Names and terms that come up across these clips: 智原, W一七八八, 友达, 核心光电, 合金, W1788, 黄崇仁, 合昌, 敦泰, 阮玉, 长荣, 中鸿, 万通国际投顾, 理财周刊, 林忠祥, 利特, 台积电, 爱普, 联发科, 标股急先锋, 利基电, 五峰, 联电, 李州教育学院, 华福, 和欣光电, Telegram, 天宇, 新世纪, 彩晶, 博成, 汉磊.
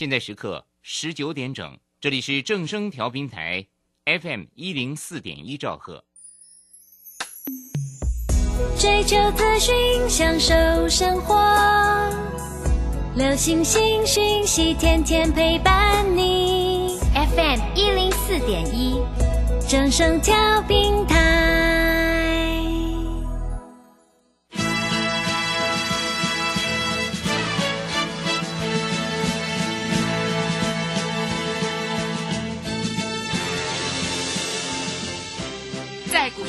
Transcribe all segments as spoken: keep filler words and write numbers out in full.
现在时刻十九点整，这里是正声调频台 F M 一零四点一 兆赫。追求资讯，享受生活，流行新讯息，天天陪伴你。F M 一零四点一，正声调频台。在股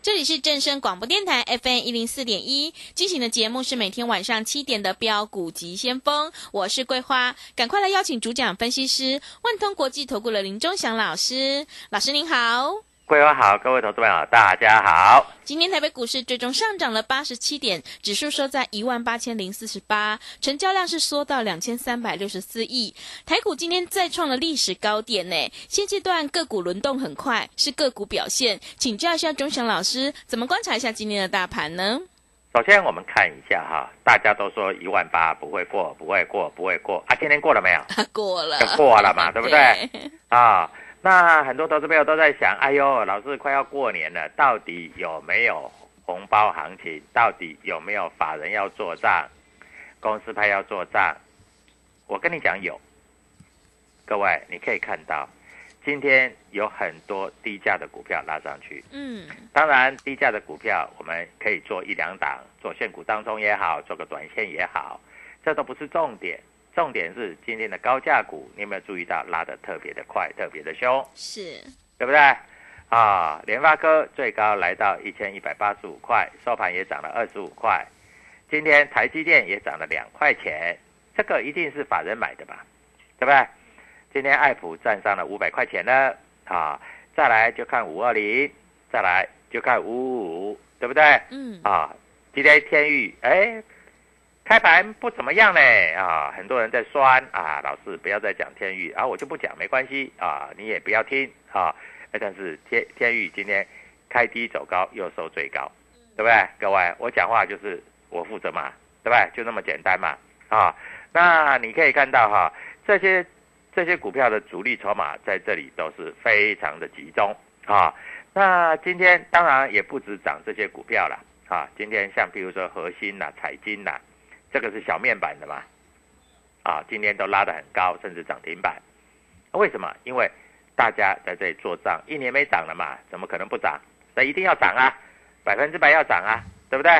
这里是正声广播电台 F M 一零四点一 进行的节目是每天晚上七点的标股急先锋，我是桂花，赶快来邀请主讲分析师万通国际投顾的林忠祥老师。老师您好。桂花好，各位投资朋友大家好。今天台北股市最终上涨了八十七点，指数收在 一万八千零四十八， 成交量是缩到两千三百六十四亿。台股今天再创了历史高点呢。现阶段个股轮动很快，是个股表现，请教一下忠祥老师，怎么观察一下今天的大盘呢？首先我们看一下哈，大家都说一万八不会过不会过不会过啊，今天过了没有？过了，过了嘛，对不对？对啊，那很多投资朋友都在想，哎呦，老师快要过年了，到底有没有红包行情？到底有没有法人要做账，公司派要做账？我跟你讲有。各位，你可以看到，今天有很多低价的股票拉上去。嗯，当然低价的股票我们可以做一两档，做现股当中也好，做个短线也好，这都不是重点。重点是今天的高价股，你有没有注意到拉得特别的快，特别的凶？是，对不对？啊，联发科最高来到一千一百八十五块，收盘也涨了二十五块。今天台积电也涨了两块钱，这个一定是法人买的吧？对不对？今天爱普站上了五百块钱了，啊，再来就看五二零，再来就看五五五，对不对？嗯。啊，今天天宇，哎。开盘不怎么样呢啊，很多人在酸啊，老师不要再讲天宇啊，我就不讲没关系啊，你也不要听啊。但是天天宇今天开低走高又收最高，对不对？各位，我讲话就是我负责嘛，对不对？就那么简单嘛啊。那你可以看到哈、啊，这些这些股票的主力筹码在这里都是非常的集中啊。那今天当然也不止涨这些股票了啊，今天像比如说核心啦、彩晶啦。这个是小面板的嘛，啊，今天都拉得很高，甚至涨停板。为什么？因为大家在这里做账，一年没涨了嘛，怎么可能不涨？那一定要涨啊，百分之百要涨啊，对不对？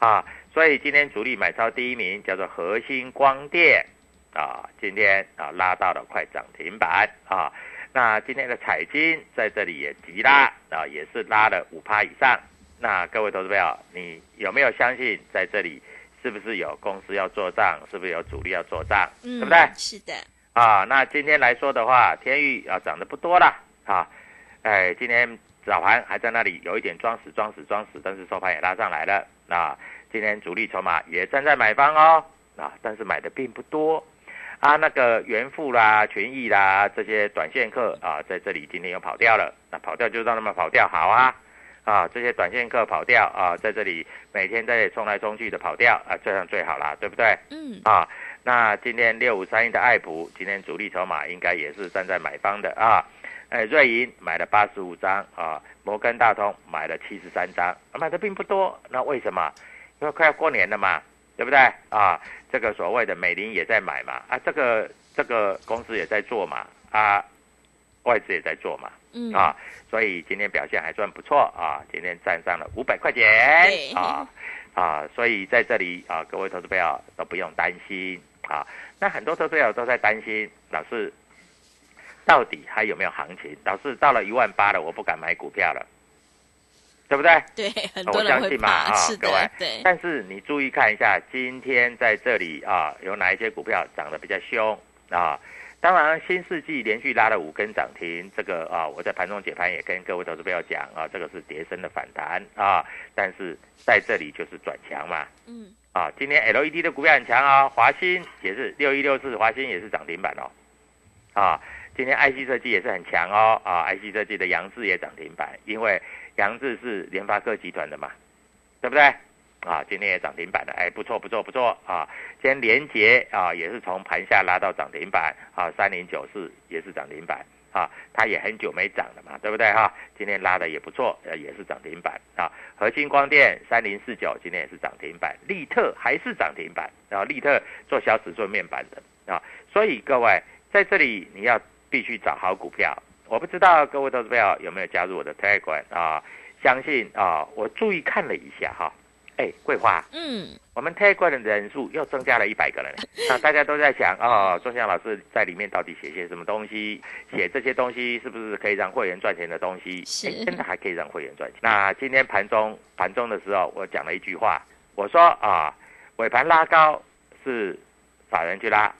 啊，所以今天主力买超第一名叫做核心光电，啊，今天啊拉到了快涨停板啊。那今天的彩晶在这里也急拉啊，也是拉了 百分之五 以上。那各位投资朋友，你有没有相信在这里？是不是有公司要做账？是不是有主力要做账？嗯，对不对？是的。啊，那今天来说的话，天宇啊涨得不多了啊，哎，今天早盘还在那里有一点装死、装死、装死，但是收盘也拉上来了。啊，今天主力筹码也站在买方哦，啊，但是买的并不多。啊，那个元富啦、群益啦这些短线客啊，在这里今天又跑掉了。那跑掉就让他们跑掉，好啊。啊，这些短线客跑掉啊，在这里每天在冲来冲去的跑掉啊，这样最好啦，对不对？嗯。啊，那今天六五三一的爱普，今天主力筹码应该也是站在买方的啊。哎，瑞银买了八十五张啊，摩根大通买了七十三张，买的并不多。那为什么？因为快要过年了嘛，对不对？啊，这个所谓的美林也在买嘛，啊，这个这个公司也在做嘛，啊，外资也在做嘛，嗯啊，所以今天表现还算不错啊，今天站上了五百块钱啊啊，所以在这里啊，各位投资朋友都不用担心啊。那很多投资朋友都在担心，老师到底还有没有行情？老师到了一万八了，我不敢买股票了。对不对？对，很多人会怕，哦、是的，各位。对，但是你注意看一下，今天在这里啊，有哪一些股票涨得比较凶啊？当然，新世纪连续拉了五根涨停，这个啊，我在盘中解盘也跟各位投资朋友讲啊，这个是跌升的反弹啊，但是在这里就是转强嘛。嗯。啊，今天 L E D 的股票很强啊、哦，华新也是六一六四，华新也是涨停板哦。啊，今天 I C 设计也是很强哦，啊 ，I C 设计的杨志也涨停板，因为。杨志是联发科集团的嘛，对不对？啊，今天也涨停板了，哎，不错不错不错啊！今天联捷啊也是从盘下拉到涨停板啊，三零九四也是涨停板啊，它也很久没涨了嘛，对不对哈、啊？今天拉的也不错，呃、啊，也是涨停板啊。和欣光电三零四九今天也是涨停板，利特还是涨停板啊，利特做小尺寸面板的啊，所以各位在这里你要必须找好股票。我不知道各位投资朋友有没有加入我的 Telegram 啊？相信啊，我注意看了一下哈。哎、欸，桂花，嗯，我们 Telegram 的人数又增加了一百个人，那大家都在想啊，钟翔老师在里面到底写些什么东西？写这些东西是不是可以让会员赚钱的东西？是、欸，真的还可以让会员赚钱。那今天盘中盘中的时候，我讲了一句话，我说啊，尾盘拉高是法人去拉，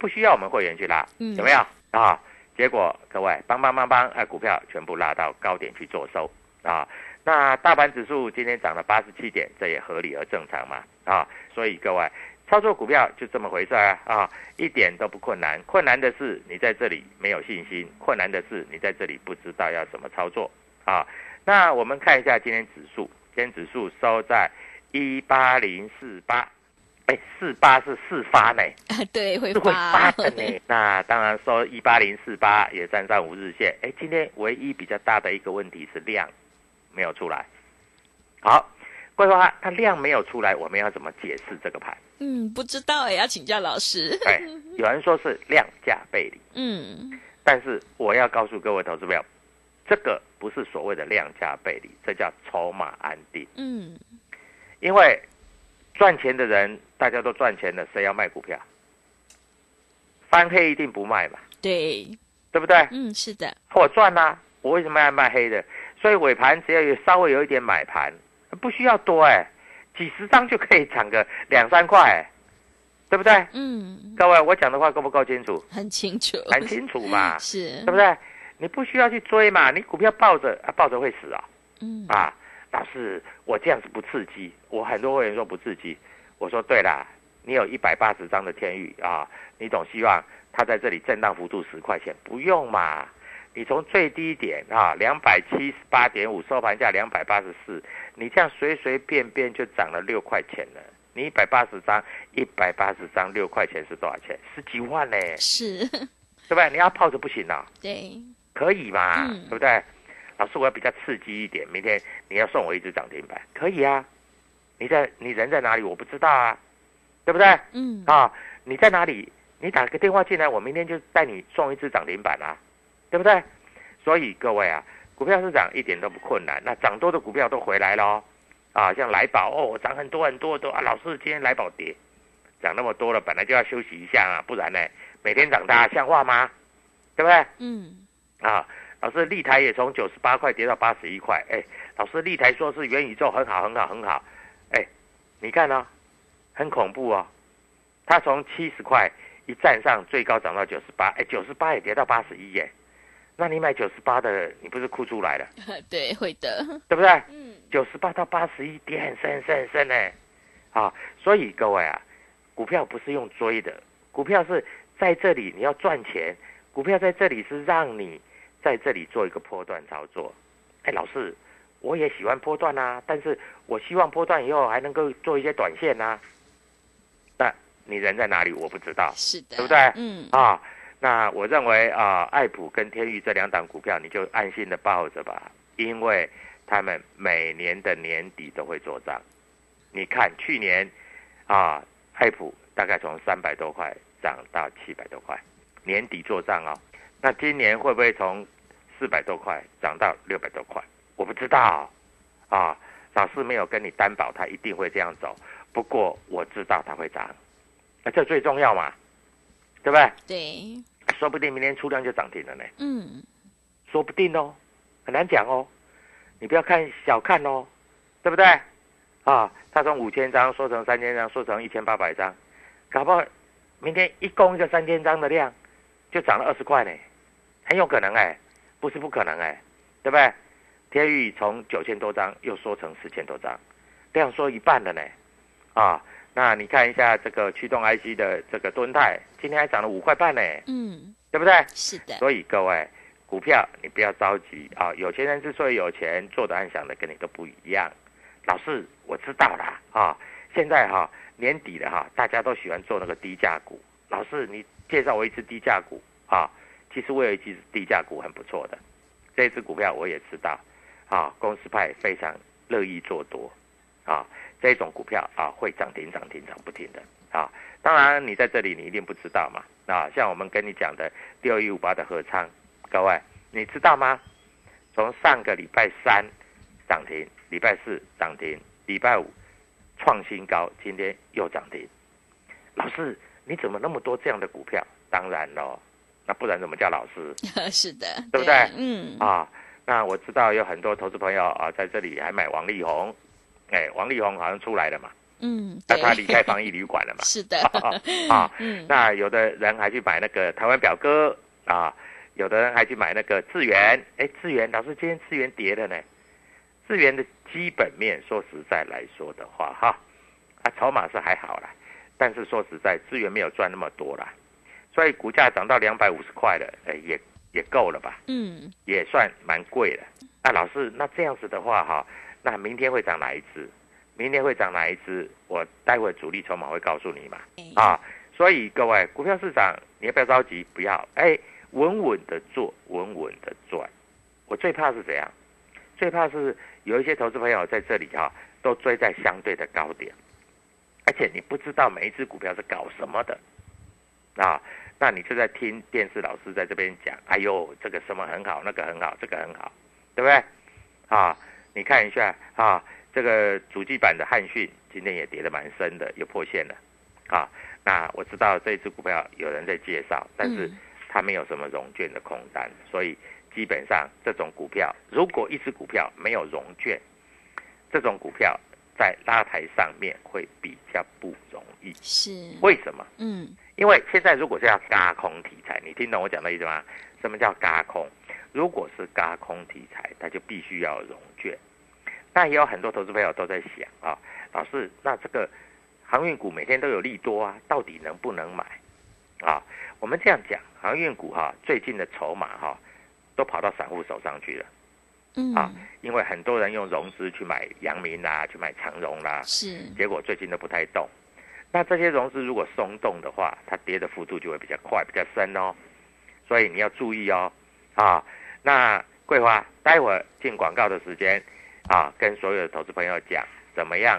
不需要我们会员去拉，嗯、有没有啊？结果各位帮帮帮帮，啊，股票全部拉到高点去做收啊。那大盘指数今天涨了八十七点，这也合理而正常嘛啊。所以各位操作股票就这么回事啊啊，一点都不困难。困难的是你在这里没有信心，困难的是你在这里不知道要怎么操作啊。那我们看一下今天指数，今天指数收在一八零四八。哎，四八是四发呢，对，会发的呢。那当然收一八零四八也站上五日线。哎，今天唯一比较大的一个问题是量没有出来。好，桂花，它量没有出来，我们要怎么解释这个盘？嗯，不知道哎，要请教老师。哎，有人说是量价背离。嗯，但是我要告诉各位投资朋友，这个不是所谓的量价背离，这叫筹码安定。嗯，因为。赚钱的人，大家都赚钱了，谁要卖股票？翻黑一定不卖嘛？对，对不对？嗯，是的。我赚啦、啊，我为什么要卖黑的？所以尾盘只要有稍微有一点买盘，不需要多哎、欸，几十张就可以涨个两三块、欸，对不对？嗯。各位，我讲的话够不够清楚？很清楚，很清楚嘛。是，对不对？你不需要去追嘛，你股票抱着啊，抱着会死啊、哦。嗯。啊。老师，我这样子不刺激。我很多会员说不刺激，我说对啦，你有一百八十张的天域啊，你总希望它在这里震荡幅度十块钱，不用嘛？你从最低点啊，两百七十八点五收盘价两百八十四，你这样随随便便就涨了六块钱了。你一百八十张，一百八十张六块钱是多少钱？十几万呢、欸？是，对吧？你要泡着不行啊、喔？对，可以嘛？嗯、对不对？老师，我要比较刺激一点。明天你要送我一只涨停板，可以啊？你在你人在哪里？我不知道啊，对不对？嗯啊，你在哪里？你打个电话进来，我明天就带你送一只涨停板啊，对不对？所以各位啊，股票市场一点都不困难。那涨多的股票都回来喽，啊，像来宝哦，涨很多很多都啊。老师，今天来宝跌，涨那么多了，本来就要休息一下啊，不然呢，每天涨它像话吗？对不对？嗯啊。老师，立台也从九十八块跌到八十一块。哎、欸，老师，立台说是元宇宙很好，很好，很好。哎、欸，你看哦，很恐怖哦。它从七十块一站上，最高涨到九十八，哎，九十八也跌到八十一耶。那你买九十八的，你不是哭出来了？对，会的，对不对？嗯，九十八到八十一跌很深，深，深呢。啊，所以各位啊，股票不是用追的，股票是在这里你要赚钱，股票在这里是让你。在这里做一个波段操作，哎，老师，我也喜欢波段啊，但是我希望波段以后还能够做一些短线啊。那你人在哪里？我不知道，是的，对不对？嗯啊，那我认为啊、呃，爱普跟天域这两档股票，你就安心的抱着吧，因为他们每年的年底都会做账。你看去年啊、呃，爱普大概从三百多块涨到七百多块，年底做账哦。那今年会不会从四百多块涨到六百多块？我不知道，啊，老师没有跟你担保它一定会这样走，不过我知道它会涨，那、啊、这最重要嘛，对不对？对，说不定明天出量就涨停了呢。嗯，说不定哦，很难讲哦，你不要看小看哦，对不对？啊，它从五千张缩成三千张，缩成一千八百张，搞不好明天一供一个三千张的量，就涨了二十块呢，很有可能哎、欸，不是不可能哎、欸，对不对？天宇从九千多张又缩成四千多张，这样缩一半了呢，啊，那你看一下这个驱动 I C 的这个敦泰，今天还涨了五块半呢，嗯，对不对？是的。所以各位，股票你不要着急啊，有钱人之所以有钱，做的和想的跟你都不一样。老师，我知道啦，啊，现在哈、啊、年底了哈、啊，大家都喜欢做那个低价股。老师，你介绍我一只低价股啊，其实我有一只低价股很不错的，这只股票我也知道。啊，公司派非常乐意做多，啊，这种股票啊会涨停涨停涨不停的啊。当然你在这里你一定不知道嘛，啊，像我们跟你讲的六一五八的合昌，各位你知道吗？从上个礼拜三涨停，礼拜四涨停，礼拜五创新高，今天又涨停。老师你怎么那么多这样的股票？当然喽，那不然怎么叫老师？是的，对不对？嗯，啊。那我知道有很多投资朋友啊，在这里还买王力宏，哎、欸，王力宏好像出来了嘛，嗯，那他离开防疫旅馆了嘛，是的，啊，嗯、那有的人还去买那个台湾表哥啊，有的人还去买那个智原，哎、欸，智原老师今天智原跌了呢，智原的基本面说实在来说的话哈，啊，筹码是还好啦，但是说实在智原没有赚那么多啦，所以股价涨到两百五十块了，哎、欸、也。也够了吧，嗯，也算蛮贵了。那老师，那这样子的话哈，那明天会涨哪一支？明天会涨哪一支？我待会主力筹码会告诉你嘛。啊，所以各位，股票市场你要不要着急？不要，哎、欸，稳稳的做，稳稳的赚。我最怕是怎样？最怕是有一些投资朋友在这里哈，都追在相对的高点，而且你不知道每一只股票是搞什么的，啊。那你就在听电视老师在这边讲，哎呦，这个什么很好，那个很好，这个很好，对不对？啊，你看一下啊，这个主机板的汉讯今天也跌得蛮深的，也破线了，啊，那我知道这支股票有人在介绍，但是它没有什么融券的空单，所以基本上这种股票，如果一支股票没有融券，这种股票在拉抬上面会比较不容易，是为什么？嗯。因为现在如果是要軋空题材，你听懂我讲的意思吗？什么叫軋空？如果是軋空题材，它就必须要融券。那也有很多投资朋友都在想啊，老师，那这个航运股每天都有利多啊，到底能不能买？啊，我们这样讲，航运股哈、啊，最近的筹码哈、啊，都跑到散户手上去了。嗯啊，因为很多人用融资去买阳明啦、啊，去买长荣啦、啊，是，结果最近都不太动。那这些融资如果松动的话，它跌的幅度就会比较快、比较深哦，所以你要注意哦，啊，那桂花，待会儿进广告的时间，啊，跟所有的投资朋友讲怎么样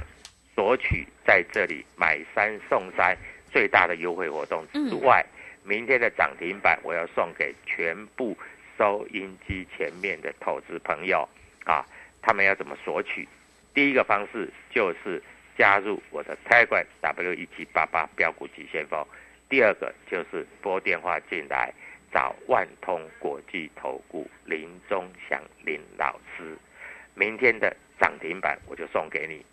索取在这里买三送三最大的优惠活动之外，嗯、明天的涨停板我要送给全部收音机前面的投资朋友，啊，他们要怎么索取？第一个方式就是。加入我的 Telegram W 一七八八 标股急先锋，第二个就是拨电话进来找万通国际投顾林宗祥林老师，明天的涨停板我就送给你。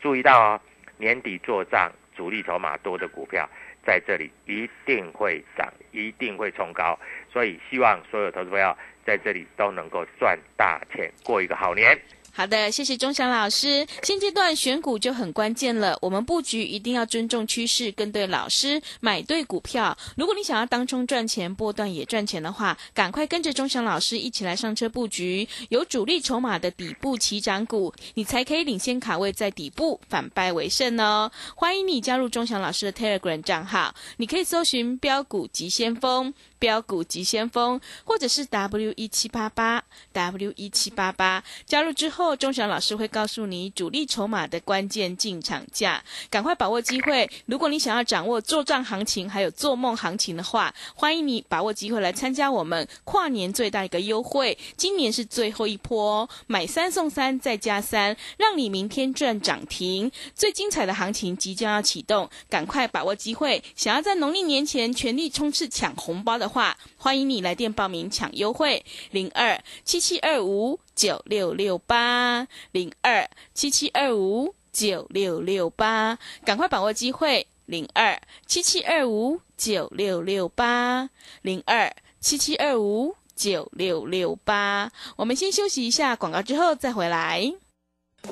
注意到哦，年底做账主力筹码多的股票在这里一定会涨，一定会冲高，所以希望所有投资朋友在这里都能够赚大钱，过一个好年。好的，谢谢钟祥老师。现阶段选股就很关键了，我们布局一定要尊重趋势，跟对老师，买对股票。如果你想要当冲赚钱，波段也赚钱的话，赶快跟着钟祥老师一起来上车布局，有主力筹码的底部起涨股，你才可以领先卡位在底部，反败为胜哦。欢迎你加入钟祥老师的 Telegram 账号，你可以搜寻标股急先锋。标股急先锋，或者是 W 一七八八 W 一七八八，加入之后后，钟祥老师会告诉你主力筹码的关键进场价，赶快把握机会。如果你想要掌握作战行情还有做梦行情的话，欢迎你把握机会来参加我们跨年最大一个优惠，今年是最后一波哦，买三送三再加三，让你明天赚涨停。最精彩的行情即将要启动，赶快把握机会。想要在农历年前全力冲刺抢红包的话，欢迎你来电报名抢优惠零二七七二五九六六八 零二七七二五九六六八，赶快把握机会零二七七二五九六六八 零二七七二五九六六八。我们先休息一下广告，之后再回来。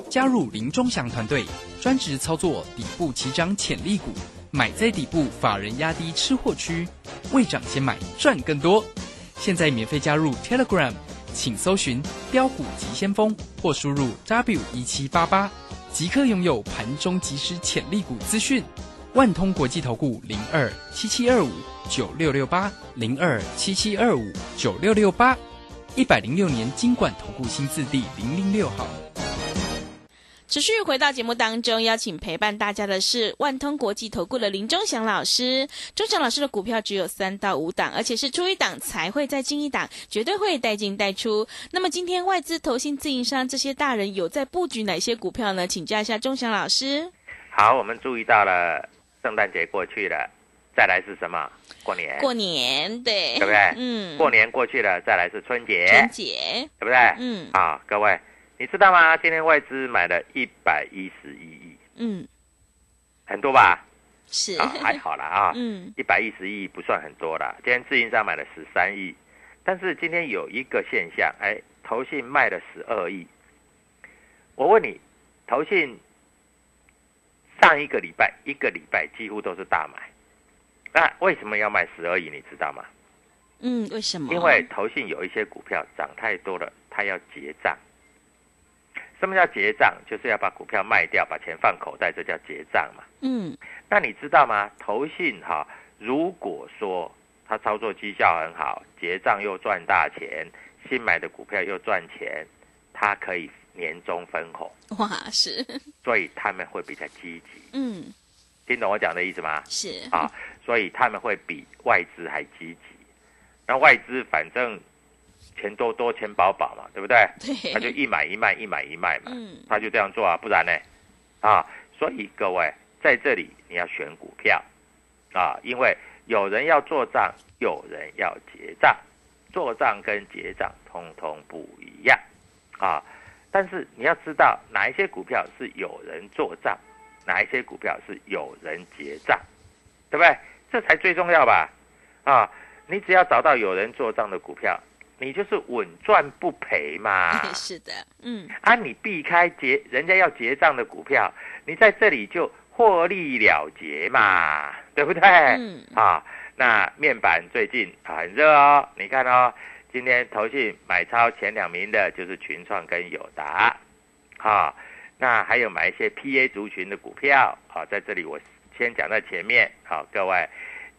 加入林中祥团队，专职操作底部起涨潜力股，买在底部，法人压低吃货区，未涨先买赚更多。现在免费加入 Telegram， 请搜寻标股急先锋或输入 W一七八八， 即刻拥有盘中即时潜力股资讯。万通国际投顾零二七七二五九六六八 零二七七二五九六六八， 一百零六年金管投顾新字第零零六号。持续回到节目当中，邀请陪伴大家的是万通国际投顾的林钟祥老师。钟祥老师的股票只有三到五档，而且是出一档才会再进一档，绝对会带进带出。那么今天外资、投信、自营商这些大人有在布局哪些股票呢？请教一下钟祥老师。好，我们注意到了，圣诞节过去了，再来是什么？过年。过年，对，对不对？嗯。过年过去了，再来是春节。春节，对不对？嗯。啊，各位。你知道吗？今天外资买了一百一十一亿，嗯，很多吧？是啊，还好啦啊，嗯，一百一十亿不算很多啦。今天自营商买了十三亿，但是今天有一个现象，哎，投信卖了十二亿。我问你，投信上一个礼拜一个礼拜几乎都是大买，那为什么要卖十二亿？你知道吗？嗯，为什么？因为投信有一些股票涨太多了，它要结账。什么叫结账？就是要把股票卖掉，把钱放口袋，这叫结账嘛。嗯，那你知道吗？投信哈、啊，如果说他操作绩效很好，结账又赚大钱，新买的股票又赚钱，他可以年终分红。哇，是。所以他们会比较积极。嗯，听懂我讲的意思吗？是啊，所以他们会比外资还积极。那外资反正。钱多多钱饱饱嘛，对不 对, 对？他就一买一卖，一买一卖嘛，嗯、他就这样做啊，不然呢？啊，所以各位在这里你要选股票啊，因为有人要做账，有人要结账，做账跟结账通通不一样啊。但是你要知道哪一些股票是有人做账，哪一些股票是有人结账，对不对？这才最重要吧？啊，你只要找到有人做账的股票。你就是稳赚不赔嘛，是的，嗯，啊，你避开结人家要结账的股票，你在这里就获利了结嘛，对不对？嗯，啊，那面板最近、啊、很热哦，你看哦，今天投信买超前两名的就是群创跟友达，啊，那还有买一些 P A 族群的股票，啊，在这里我先讲在前面，好、啊，各位。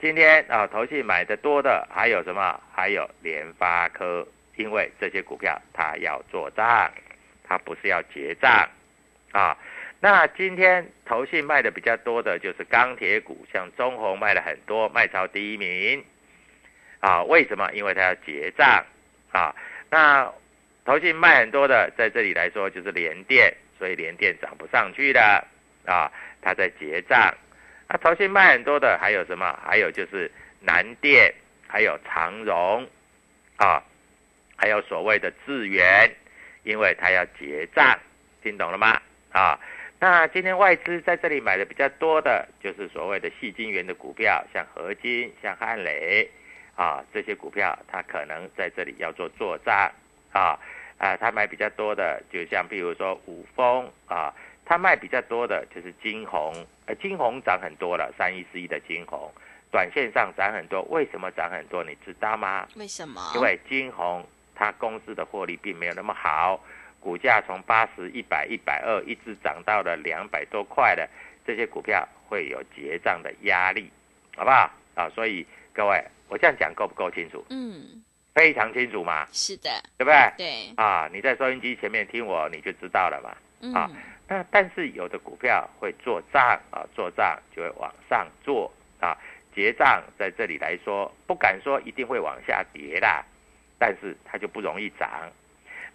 今天啊，投信买的多的还有什么？还有联发科，因为这些股票它要做账，它不是要结账，啊。那今天投信卖的比较多的就是钢铁股，像中鸿卖了很多，卖超第一名，啊，为什么？因为它要结账，啊。那投信卖很多的，在这里来说就是联电，所以联电涨不上去了，啊，它在结账。那、啊、投信卖很多的还有什么？还有就是南电，还有长荣，啊，还有所谓的智原，因为它要结账，听懂了吗？啊，那今天外资在这里买的比较多的就是所谓的矽晶圆的股票，像合金、像汉磊，啊，这些股票它可能在这里要做做账，啊，啊，它买比较多的就像譬如说五峰，啊。他卖比较多的就是金红，呃，金红涨很多了，三一四一的金红，短线上涨很多。为什么涨很多？你知道吗？为什么？因为金红它公司的获利并没有那么好，股价从八十、一百、一百二一直涨到了两百多块了，这些股票会有结账的压力，好不好？啊，所以各位，我这样讲够不够清楚？嗯，非常清楚嘛。是的，对不对？对啊，你在收音机前面听我，你就知道了嘛。嗯、啊，那但是有的股票会做账啊，做账就会往上做啊，结账在这里来说，不敢说一定会往下跌啦，但是它就不容易涨。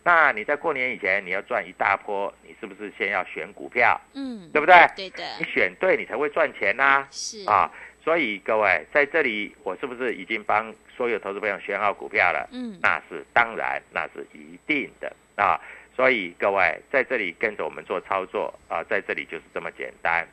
那你在过年以前你要赚一大波，你是不是先要选股票？嗯，对不对？对的，你选对，你才会赚钱啊。是啊，所以各位在这里，我是不是已经帮所有投资朋友选好股票了？嗯，那是当然，那是一定的啊。所以各位在这里跟着我们做操作啊，在这里就是这么简单。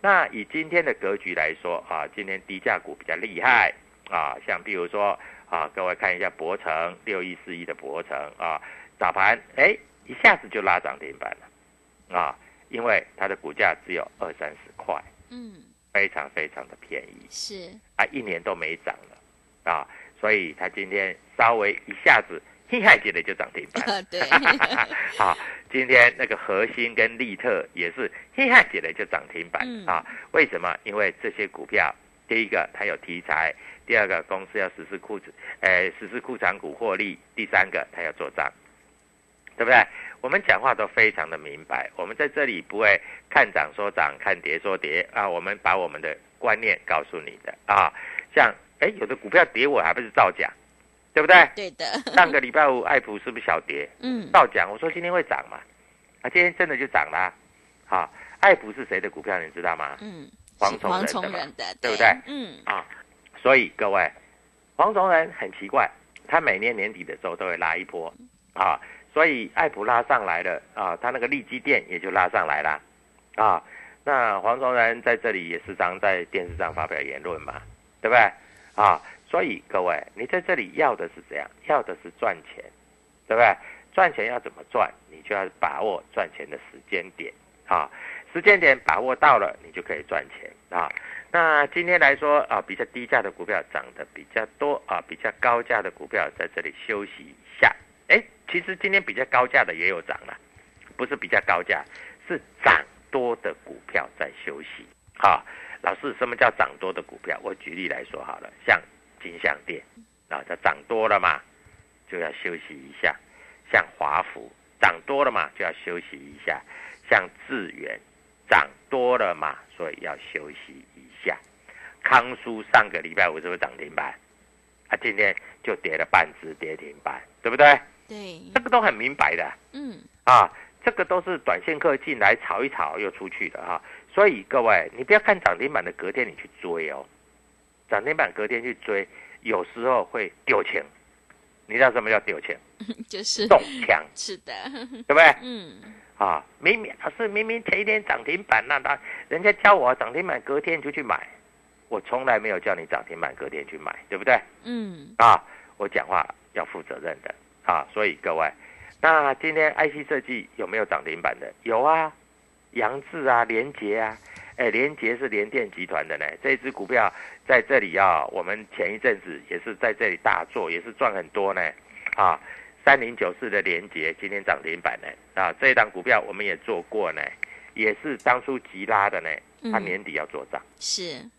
那以今天的格局来说啊，今天低价股比较厉害啊，像比如说啊，各位看一下博成六一四一的博成啊。早盘哎，一下子就拉涨停板了，啊，因为它的股价只有二三十块，嗯，非常非常的便宜，是啊，一年都没涨了，啊，所以它今天稍微一下子，嘿嗨起来就涨停板，啊、对，啊，今天那个核心跟利特也是嘿嗨起来就涨停板、嗯、啊，为什么？因为这些股票，第一个它有题材，第二个公司要实施库存，哎、呃，实施库藏股获利，第三个它要做账。对不对？我们讲话都非常的明白，我们在这里不会看涨说涨，看跌说跌啊。我们把我们的观念告诉你的啊。像哎，有的股票跌我还不是照讲，对不对？对的。上个礼拜五爱普是不是小跌？嗯，照讲。我说今天会涨嘛，啊，今天真的就涨啦。好、啊，爱普是谁的股票你知道吗？嗯，黄崇仁的，黄崇仁的，对不对？嗯啊，所以各位，黄崇仁很奇怪，他每年年底的时候都会拉一波啊。所以爱普拉上来了啊，他那个利基电也就拉上来了，啊，那黄崇仁在这里也时常在电视上发表言论嘛，对不对？啊，所以各位，你在这里要的是怎样？要的是赚钱，对不对？赚钱要怎么赚？你就要把握赚钱的时间点啊，时间点把握到了，你就可以赚钱啊。那今天来说啊，比较低价的股票涨得比较多啊，比较高价的股票在这里休息一下。哎，其实今天比较高价的也有涨了，不是比较高价，是涨多的股票在休息。啊，老师，什么叫涨多的股票？我举例来说好了，像金像电，啊，它涨多了嘛，就要休息一下；像华福涨多了嘛，就要休息一下；像智原涨多了嘛，所以要休息一下。康舒上个礼拜五是不是涨停板？啊，今天就跌了半只跌停板，对不对？对，这个都很明白的，嗯，啊，这个都是短线客进来炒一炒又出去的啊，所以各位，你不要看涨停板的隔天你去追哦，涨停板隔天去追，有时候会丢钱，你知道什么叫丢钱？就是中枪，是的，对不对？嗯，啊，明明老师明明前一天涨停板那他人家教我涨停板隔天就去买，我从来没有叫你涨停板隔天去买，对不对？嗯，啊，我讲话要负责任的。啊，所以各位，那今天 I C 设计有没有涨停板的？有啊，杨志啊，联捷啊，哎、欸，联捷是联电集团的呢。这支股票在这里啊，我们前一阵子也是在这里大做，也是赚很多呢。啊，三零九四的联捷今天涨停板呢。啊，这一档股票我们也做过呢，也是当初急拉的呢。他年底要做账、嗯、是，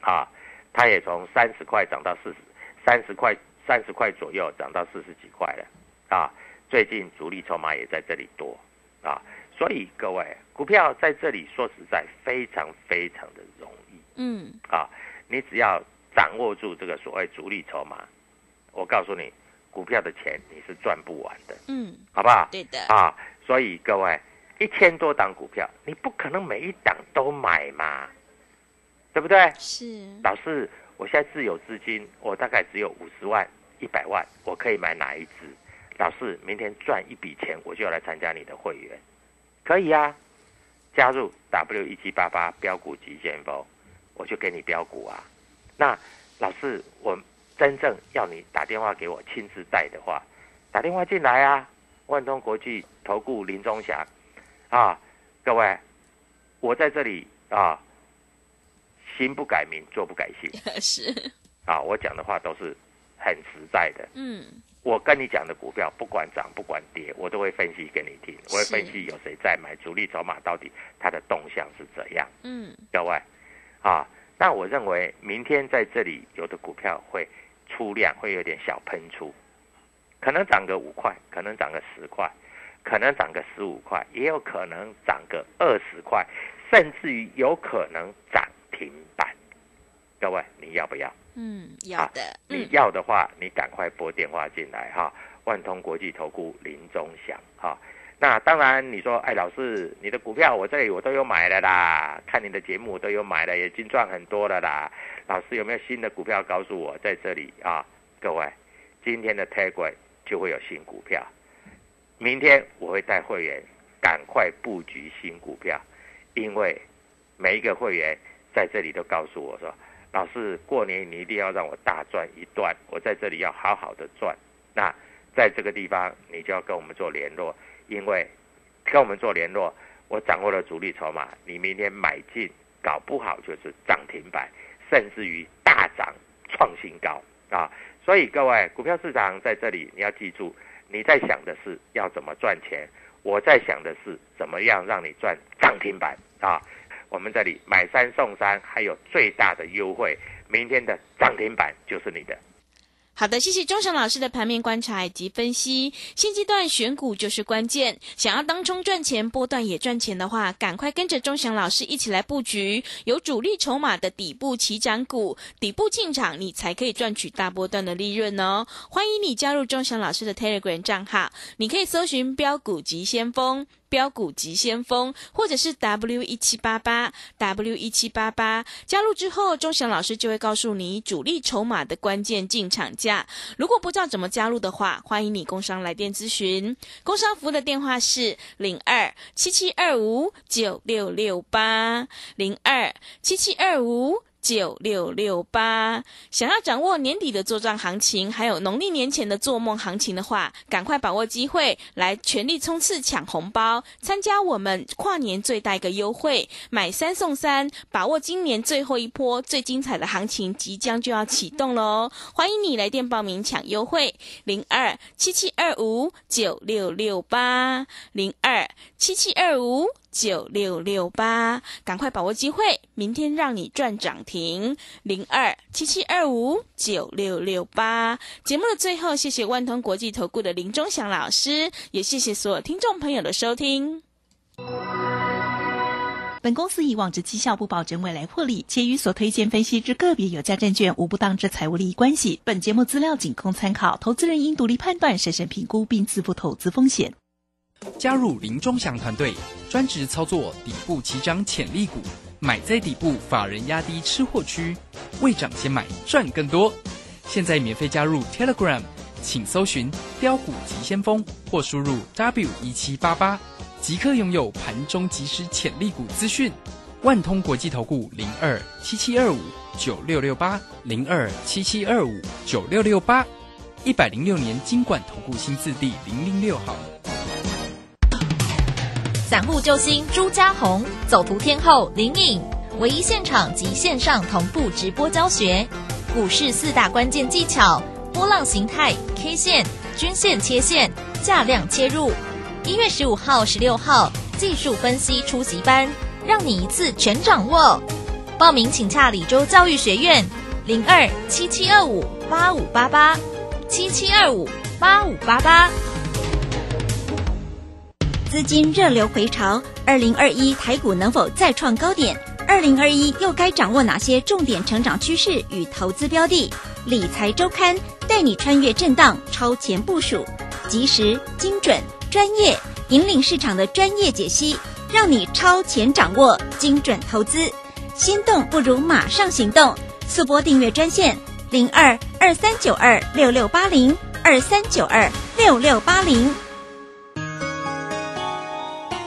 啊，他也从三十块涨到四十，三十块。三十块左右涨到四十几块了，啊，最近主力筹码也在这里多，啊，所以各位股票在这里说实在非常非常的容易，嗯，啊，你只要掌握住这个所谓主力筹码，我告诉你，股票的钱你是赚不完的，嗯，好不好？对的，啊，所以各位一千多档股票，你不可能每一档都买嘛，对不对？是，老师，我现在自有资金，我大概只有五十万。一百万，我可以买哪一支？老师，明天赚一笔钱，我就要来参加你的会员，可以啊？加入 W 一七八八标股急先锋，我就给你标股啊。那老师，我真正要你打电话给我亲自带的话，打电话进来啊。万通国际投顾林中祥啊，各位，我在这里啊，心不改名，做不改姓，是啊，我讲的话都是。很实在的，嗯，我跟你讲的股票，不管涨不管跌，我都会分析给你听。我会分析有谁在买，主力筹码到底它的动向是怎样。嗯，各位，啊，那我认为明天在这里有的股票会出量会有点小喷出，可能涨个五块，可能涨个十块，可能涨个十五块，也有可能涨个二十块，甚至于有可能涨停板。各位，你要不要？嗯，要的。啊、你要的话，你赶快拨电话进来哈、啊。万通国际投顾林中祥哈、啊。那当然，你说，哎，老师，你的股票我这里我都有买了啦，看你的节目我都有买了，也净赚很多了啦。老师有没有新的股票告诉我在这里啊？各位，今天的 Telegram 就会有新股票，明天我会带会员赶快布局新股票，因为每一个会员在这里都告诉我说，老师，过年你一定要让我大赚一段，我在这里要好好的赚。那在这个地方你就要跟我们做联络。因为跟我们做联络，我掌握了主力筹码，你明天买进，搞不好就是涨停板，甚至于大涨创新高啊！所以各位，股票市场在这里，你要记住，你在想的是要怎么赚钱，我在想的是怎么样让你赚涨停板啊！我们这里买三送三，还有最大的优惠，明天的涨停板就是你的。好的，谢谢钟祥老师的盘面观察以及分析。现阶段选股就是关键，想要当冲赚钱，波段也赚钱的话，赶快跟着钟祥老师一起来布局有主力筹码的底部起涨股，底部进场，你才可以赚取大波段的利润哦。欢迎你加入钟祥老师的 Telegram 账号，你可以搜寻标股急先锋，标股急先锋，或者是 W 一七八八 W 一七八八， 加入之后，钟祥老师就会告诉你主力筹码的关键进场价。如果不知道怎么加入的话，欢迎你工商来电咨询，工商服务的电话是 零二 七七二五 九六六八 零二 七七二五九六六八。想要掌握年底的作战行情，还有农历年前的做梦行情的话，赶快把握机会来全力冲刺抢红包，参加我们跨年最大一个优惠，买三送三，把握今年最后一波最精彩的行情即将就要启动咯。欢迎你来电报名抢优惠 零二 七七二五 九六六八 零二 七七二五九六六八，赶快把握机会，明天让你赚涨停。零二 七七二五 九六六八。节目的最后，谢谢万通国际投顾的林中祥老师，也谢谢所有听众朋友的收听。本公司以往之绩效不保证未来获利，且与所推荐分析之个别有价证券无不当之财务利益关系。本节目资料仅供参考，投资人应独立判断、审慎评估并自负投资风险。加入林中祥团队，专职操作底部起涨潜力股，买在底部，法人压低吃货区，未涨先买赚更多。现在免费加入 Telegram， 请搜寻标股急先锋或输入 W 一七八八， 即刻拥有盘中即时潜力股资讯。万通国际投顾零二 七七二五 九六六八 零二 七七二五 九六六八， 一百零六年金管投顾新字第零零六号。散户救星朱家红，走图天后林颖，唯一现场及线上同步直播教学股市四大关键技巧、波浪形态、 K 线、均线切线、价量切入。一月十五号、十六号技术分析初级班，让你一次全掌握。报名请洽李州教育学院零二七七二五八五八八七七二五八五八八。资金热流回潮，二零二一台股能否再创高点？二零二一又该掌握哪些重点成长趋势与投资标的？理财周刊带你穿越震荡，超前部署，及时、精准、专业，引领市场的专业解析，让你超前掌握精准投资。心动不如马上行动，速拨订阅专线零二二三九二六六八零二三九二六六八零。